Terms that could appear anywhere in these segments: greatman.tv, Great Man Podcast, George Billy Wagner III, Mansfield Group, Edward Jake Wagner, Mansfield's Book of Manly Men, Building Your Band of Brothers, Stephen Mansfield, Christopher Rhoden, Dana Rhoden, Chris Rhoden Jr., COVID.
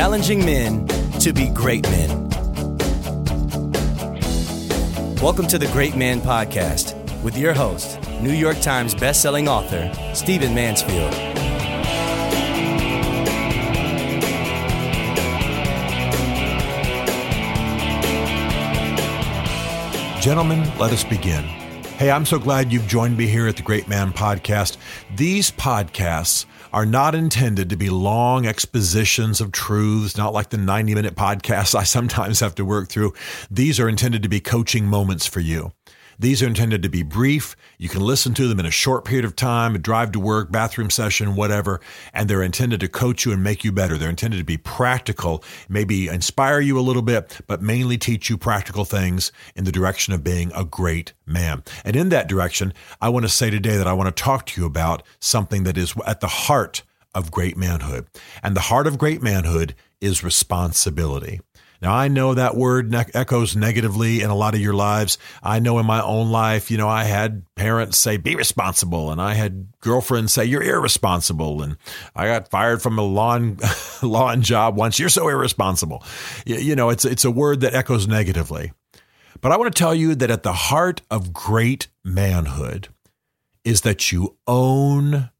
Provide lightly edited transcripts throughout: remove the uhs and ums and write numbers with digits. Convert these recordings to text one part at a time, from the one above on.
Challenging men to be great men. Welcome to the Great Man Podcast with your host, New York Times bestselling author, Stephen Mansfield. Gentlemen, let us begin. Hey, I'm so glad you've joined me here at the Great Man Podcast. These podcasts are not intended to be long expositions of truths, not like the 90-minute podcasts I sometimes have to work through. These are intended to be coaching moments for you. These are intended to be brief. You can listen to them in a short period of time, a drive to work, bathroom session, whatever, and they're intended to coach you and make you better. They're intended to be practical, maybe inspire you a little bit, but mainly teach you practical things in the direction of being a great man. And in that direction, I want to say today that I want to talk to you about something that is at the heart of great manhood. And the heart of great manhood is responsibility. Now, I know that word echoes negatively in a lot of your lives. I know in my own life, I had parents say, be responsible. And I had girlfriends say, you're irresponsible. And I got fired from a lawn job once. You're so irresponsible. It's a word that echoes negatively. But I want to tell you that at the heart of great manhood is that you own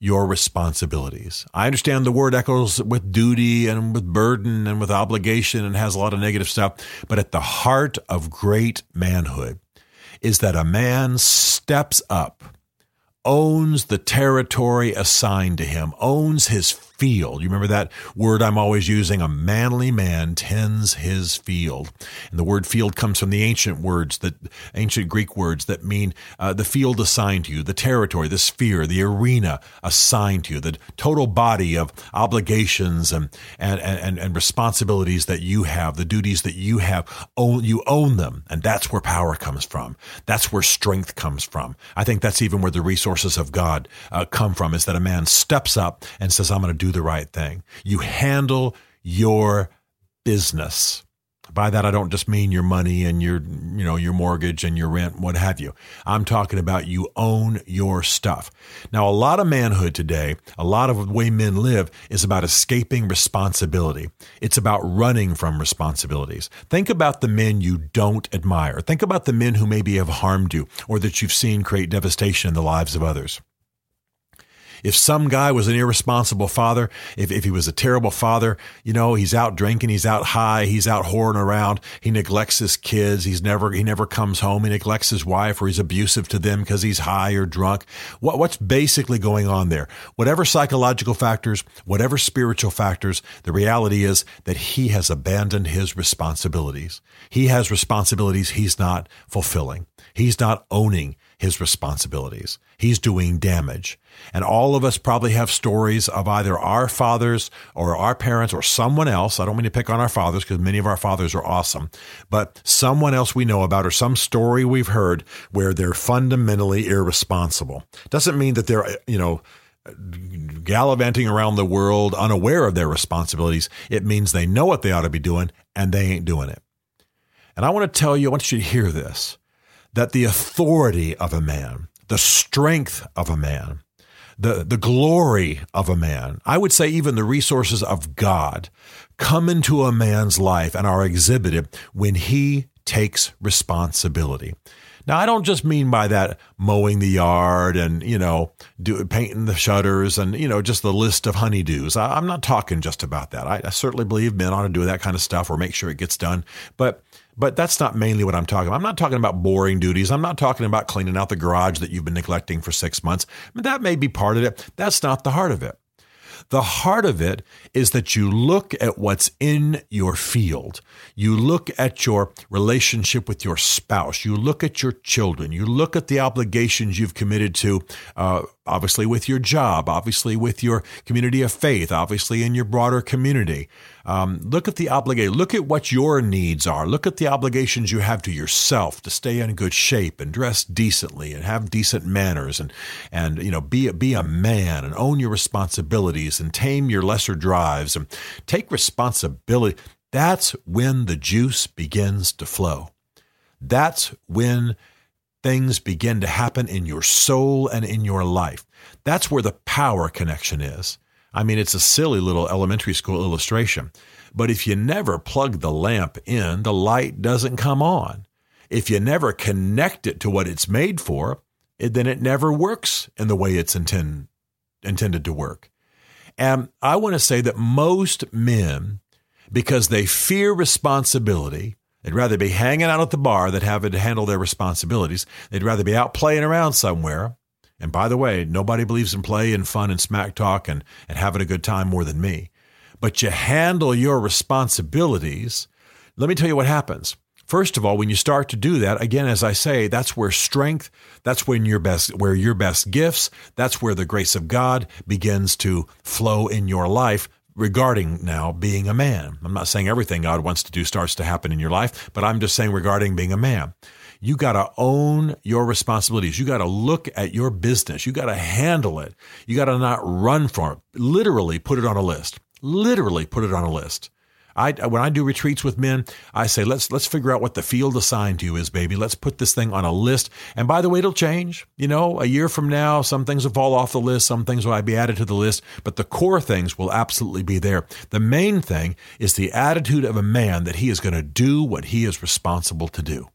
your responsibilities. I understand the word echoes with duty and with burden and with obligation and has a lot of negative stuff, but at the heart of great manhood is that a man steps up, owns the territory assigned to him, owns his field. You remember that word I'm always using, a manly man tends his field. And the word field comes from the ancient Greek words that mean the field assigned to you, the territory, the sphere, the arena assigned to you, the total body of obligations and responsibilities that you have, the duties that you have, you own them. And that's where power comes from. That's where strength comes from. I think that's even where the resources of God come from, is that a man steps up and says, I'm going to do the right thing. You handle your business. By that, I don't just mean your money and your mortgage and your rent, what have you. I'm talking about you own your stuff. Now, a lot of manhood today, a lot of the way men live is about escaping responsibility. It's about running from responsibilities. Think about the men you don't admire. Think about the men who maybe have harmed you or that you've seen create devastation in the lives of others. If some guy was an irresponsible father, if he was a terrible father, he's out drinking, he's out high, he's out whoring around, he neglects his kids, he never comes home, he neglects his wife, or he's abusive to them because he's high or drunk. What's basically going on there? Whatever psychological factors, whatever spiritual factors, the reality is that he has abandoned his responsibilities. He has responsibilities he's not fulfilling. He's not owning his responsibilities. He's doing damage. And all of us probably have stories of either our fathers or our parents or someone else. I don't mean to pick on our fathers because many of our fathers are awesome, but someone else we know about or some story we've heard where they're fundamentally irresponsible. Doesn't mean that they're, gallivanting around the world unaware of their responsibilities. It means they know what they ought to be doing and they ain't doing it. And I want you to hear this, that the authority of a man, the strength of a man, the glory of a man, I would say even the resources of God, come into a man's life and are exhibited when he takes responsibility. Now, I don't just mean by that mowing the yard and, painting the shutters and, just the list of honeydews. I'm not talking just about that. I certainly believe men ought to do that kind of stuff or make sure it gets done. But that's not mainly what I'm talking about. I'm not talking about boring duties. I'm not talking about cleaning out the garage that you've been neglecting for 6 months. I mean, that may be part of it. That's not the heart of it. The heart of it is that you look at what's in your field. You look at your relationship with your spouse. You look at your children. You look at the obligations you've committed to, obviously with your job, obviously with your community of faith, obviously in your broader community. Look at the obligation. Look at what your needs are. Look at the obligations you have to yourself to stay in good shape and dress decently and have decent manners and be a man and own your responsibilities and tame your lesser drives and take responsibility. That's when the juice begins to flow. That's when things begin to happen in your soul and in your life. That's where the power connection is. I mean, it's a silly little elementary school illustration. But if you never plug the lamp in, the light doesn't come on. If you never connect it to what it's made for, then it never works in the way it's intended to work. And I want to say that most men, because they fear responsibility, they'd rather be hanging out at the bar than having to handle their responsibilities. They'd rather be out playing around somewhere. And by the way, nobody believes in play and fun and smack talk and having a good time more than me. But you handle your responsibilities. Let me tell you what happens. First of all, when you start to do that, again, as I say, that's where strength, that's when your best gifts, that's where the grace of God begins to flow in your life regarding now being a man. I'm not saying everything God wants to do starts to happen in your life, but I'm just saying regarding being a man. You got to own your responsibilities. You got to look at your business. You got to handle it. You got to not run from it. Literally put it on a list. Literally put it on a list. When I do retreats with men, I say, let's figure out what the field assigned to you is, baby. Let's put this thing on a list. And by the way, it'll change. You know, a year from now, some things will fall off the list. Some things will be added to the list. But the core things will absolutely be there. The main thing is the attitude of a man that he is going to do what he is responsible to do.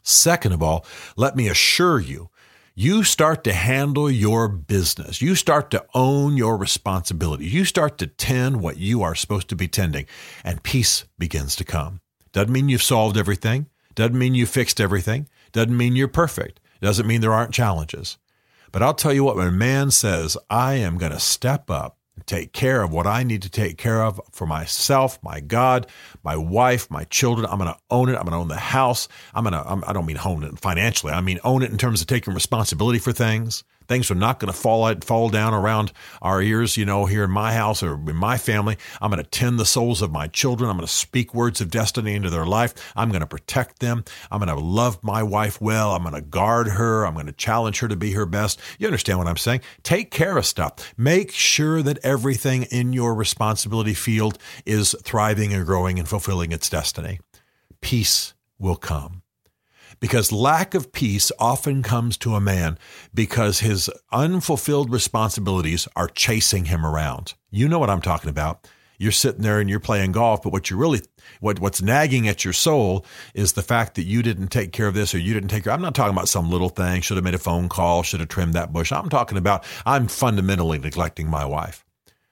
Second of all, let me assure you, you start to handle your business. You start to own your responsibility. You start to tend what you are supposed to be tending, and peace begins to come. Doesn't mean you've solved everything. Doesn't mean you fixed everything. Doesn't mean you're perfect. Doesn't mean there aren't challenges. But I'll tell you what, when a man says, I am going to step up and take care of what I need to take care of for myself, my God, my wife, my children. I'm going to own it. I'm going to own the house. I don't mean own it financially. I mean own it in terms of taking responsibility for things. Things are not going to fall down around our ears, you know, here in my house or in my family. I'm going to tend the souls of my children. I'm going to speak words of destiny into their life. I'm going to protect them. I'm going to love my wife well. I'm going to guard her. I'm going to challenge her to be her best. You understand what I'm saying? Take care of stuff. Make sure that everything in your responsibility field is thriving and growing and fulfilling its destiny. Peace will come. Because lack of peace often comes to a man because his unfulfilled responsibilities are chasing him around. You know what I'm talking about. You're sitting there and you're playing golf, but what's nagging at your soul is the fact that you didn't take care of this or you didn't take care. I'm not talking about some little thing. Should have made a phone call. Should have trimmed that bush. I'm talking about I'm fundamentally neglecting my wife.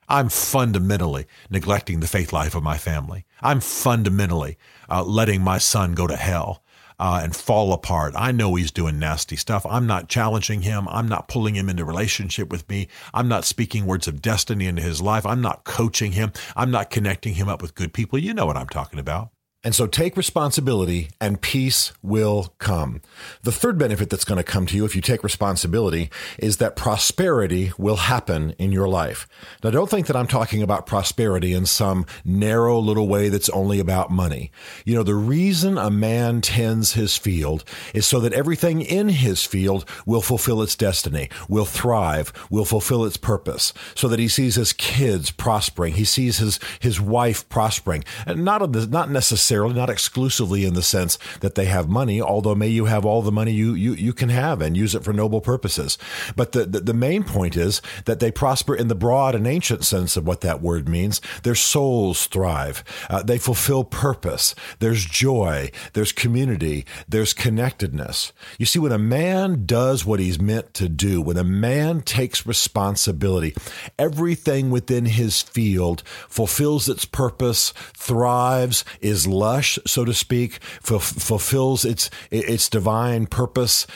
I'm fundamentally neglecting the faith life of my family. I'm fundamentally letting my son go to hell. And fall apart. I know he's doing nasty stuff. I'm not challenging him. I'm not pulling him into relationship with me. I'm not speaking words of destiny into his life. I'm not coaching him. I'm not connecting him up with good people. You know what I'm talking about. And so take responsibility and peace will come. The third benefit that's going to come to you if you take responsibility is that prosperity will happen in your life. Now, don't think that I'm talking about prosperity in some narrow little way that's only about money. You know, the reason a man tends his field is so that everything in his field will fulfill its destiny, will thrive, will fulfill its purpose, so that he sees his kids prospering. He sees his wife prospering, and not necessarily. Not exclusively in the sense that they have money, although may you have all the money you can have and use it for noble purposes. But the main point is that they prosper in the broad and ancient sense of what that word means. Their souls thrive. They fulfill purpose. There's joy. There's community. There's connectedness. You see, when a man does what he's meant to do, when a man takes responsibility, everything within his field fulfills its purpose, thrives, is lush, so to speak, fulfills its divine purpose,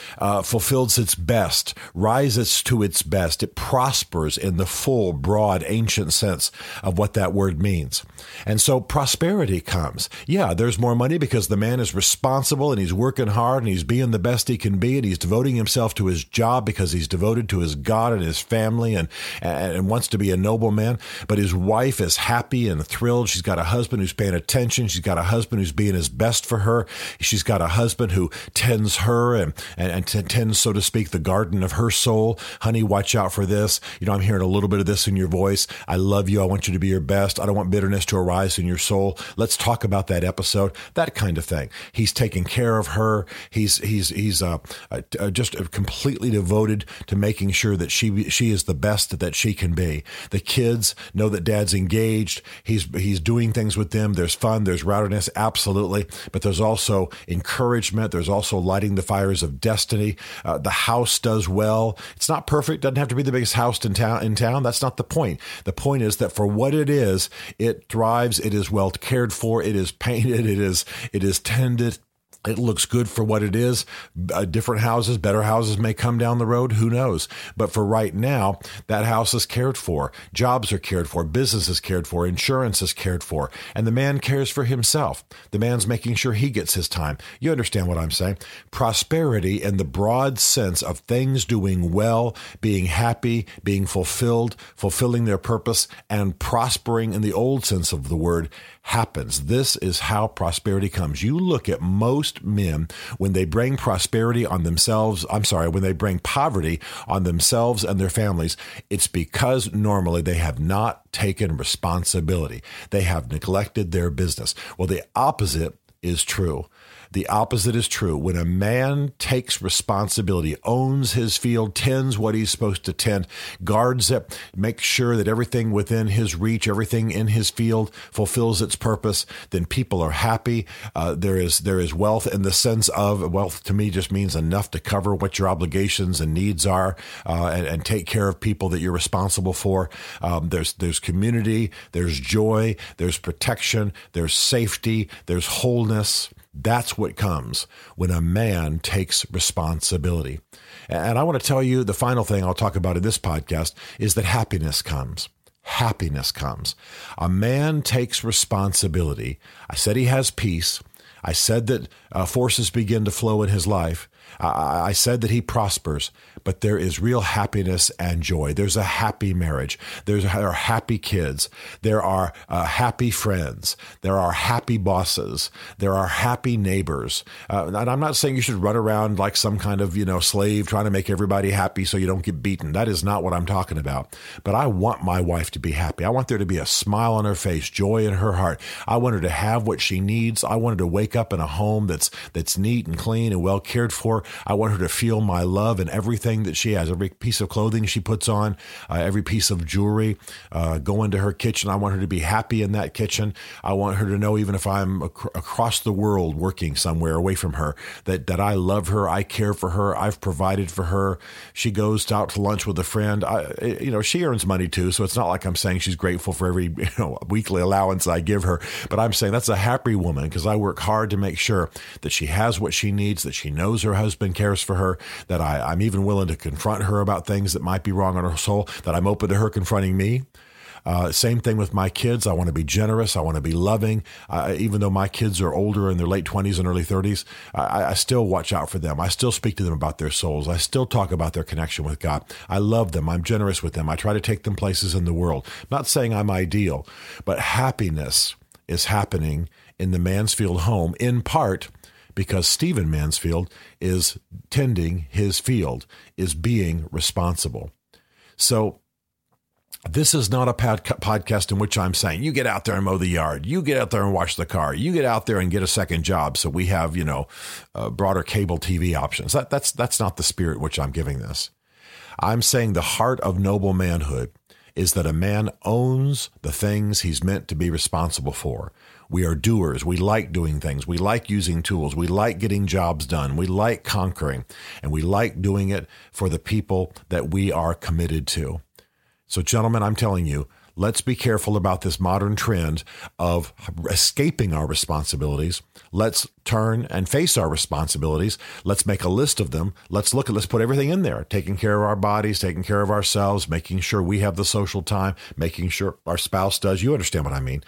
fulfills its best, rises to its best. It prospers in the full, broad, ancient sense of what that word means. And so prosperity comes. Yeah, there's more money because the man is responsible and he's working hard and he's being the best he can be and he's devoting himself to his job because he's devoted to his God and his family and wants to be a noble man. But his wife is happy and thrilled. She's got a husband who's paying attention. She's got a husband husband who's being his best for her. She's got a husband who tends her and tends, so to speak, the garden of her soul. Honey, watch out for this. You know, I'm hearing a little bit of this in your voice. I love you. I want you to be your best. I don't want bitterness to arise in your soul. Let's talk about that episode, that kind of thing. He's taking care of her. He's just completely devoted to making sure that she is the best that she can be. The kids know that dad's engaged. He's doing things with them. There's fun. There's rowdiness. Absolutely. But there's also encouragement. There's also lighting the fires of destiny. The house does well. It's not perfect. Doesn't have to be the biggest house in town. That's not the point. The point is that for what it is, it thrives. It is well cared for. It is painted. It is tended. It looks good for what it is. Different houses, better houses may come down the road. Who knows? But for right now, that house is cared for. Jobs are cared for. Business is cared for. Insurance is cared for. And the man cares for himself. The man's making sure he gets his time. You understand what I'm saying? Prosperity in the broad sense of things doing well, being happy, being fulfilled, fulfilling their purpose, and prospering in the old sense of the word happens. This is how prosperity comes. You look at most men when they bring prosperity on themselves. I'm sorry, when they bring poverty on themselves and their families, it's because normally they have not taken responsibility. They have neglected their business. Well, the opposite is true. The opposite is true. When a man takes responsibility, owns his field, tends what he's supposed to tend, guards it, makes sure that everything within his reach, everything in his field fulfills its purpose, then people are happy. There is wealth in the sense of wealth to me just means enough to cover what your obligations and needs are and take care of people that you're responsible for. There's community, there's joy, there's protection, there's safety, there's wholeness. That's what comes when a man takes responsibility. And I want to tell you the final thing I'll talk about in this podcast is that happiness comes. Happiness comes. A man takes responsibility. I said he has peace. I said that forces begin to flow in his life. I said that he prospers, but there is real happiness and joy. There's a happy marriage. There are happy kids. There are happy friends. There are happy bosses. There are happy neighbors. And I'm not saying you should run around like some kind of, slave trying to make everybody happy so you don't get beaten. That is not what I'm talking about. But I want my wife to be happy. I want there to be a smile on her face, joy in her heart. I want her to have what she needs. I want her to wake up in a home that's neat and clean and well cared for. I want her to feel my love in everything that she has, every piece of clothing she puts on, every piece of jewelry, go into her kitchen. I want her to be happy in that kitchen. I want her to know, even if I'm across the world working somewhere away from her, that I love her. I care for her. I've provided for her. She goes out to lunch with a friend. She earns money too. So it's not like I'm saying she's grateful for every weekly allowance I give her, but I'm saying that's a happy woman because I work hard to make sure that she has what she needs, that she knows her husband cares for her, that I'm even willing to confront her about things that might be wrong on her soul, that I'm open to her confronting me. Same thing with my kids. I want to be generous. I want to be loving. Even though my kids are older in their late 20s and early 30s, I still watch out for them. I still speak to them about their souls. I still talk about their connection with God. I love them. I'm generous with them. I try to take them places in the world. I'm not saying I'm ideal, but happiness is happening in the Mansfield home in part because Stephen Mansfield is tending his field, is being responsible. So this is not a podcast in which I'm saying, you get out there and mow the yard, you get out there and wash the car, you get out there and get a second job so we have, broader cable TV options. That's not the spirit in which I'm giving this. I'm saying the heart of noble manhood is that a man owns the things he's meant to be responsible for. We are doers. We like doing things. We like using tools. We like getting jobs done. We like conquering, and we like doing it for the people that we are committed to. So, gentlemen, I'm telling you, let's be careful about this modern trend of escaping our responsibilities. Let's turn and face our responsibilities. Let's make a list of them. Let's put everything in there, taking care of our bodies, taking care of ourselves, making sure we have the social time, making sure our spouse does. You understand what I mean.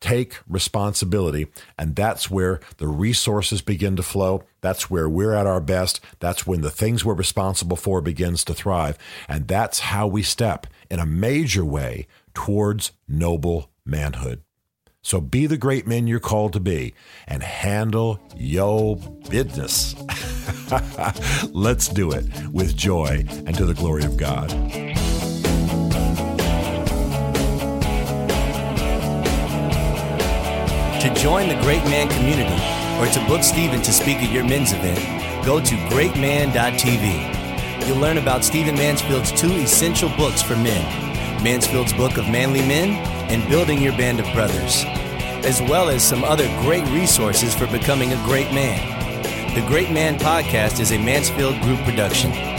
Take responsibility, and that's where the resources begin to flow. That's where we're at our best. That's when the things we're responsible for begins to thrive, and that's how we step in a major way towards noble manhood. So be the great men you're called to be and handle yo business. Let's do it with joy and to the glory of God. To join the Great Man community or to book Stephen to speak at your men's event, go to greatman.tv. You'll learn about Stephen Mansfield's two essential books for men, Mansfield's Book of Manly Men and Building Your Band of Brothers, as well as some other great resources for becoming a great man. The Great Man Podcast is a Mansfield Group production.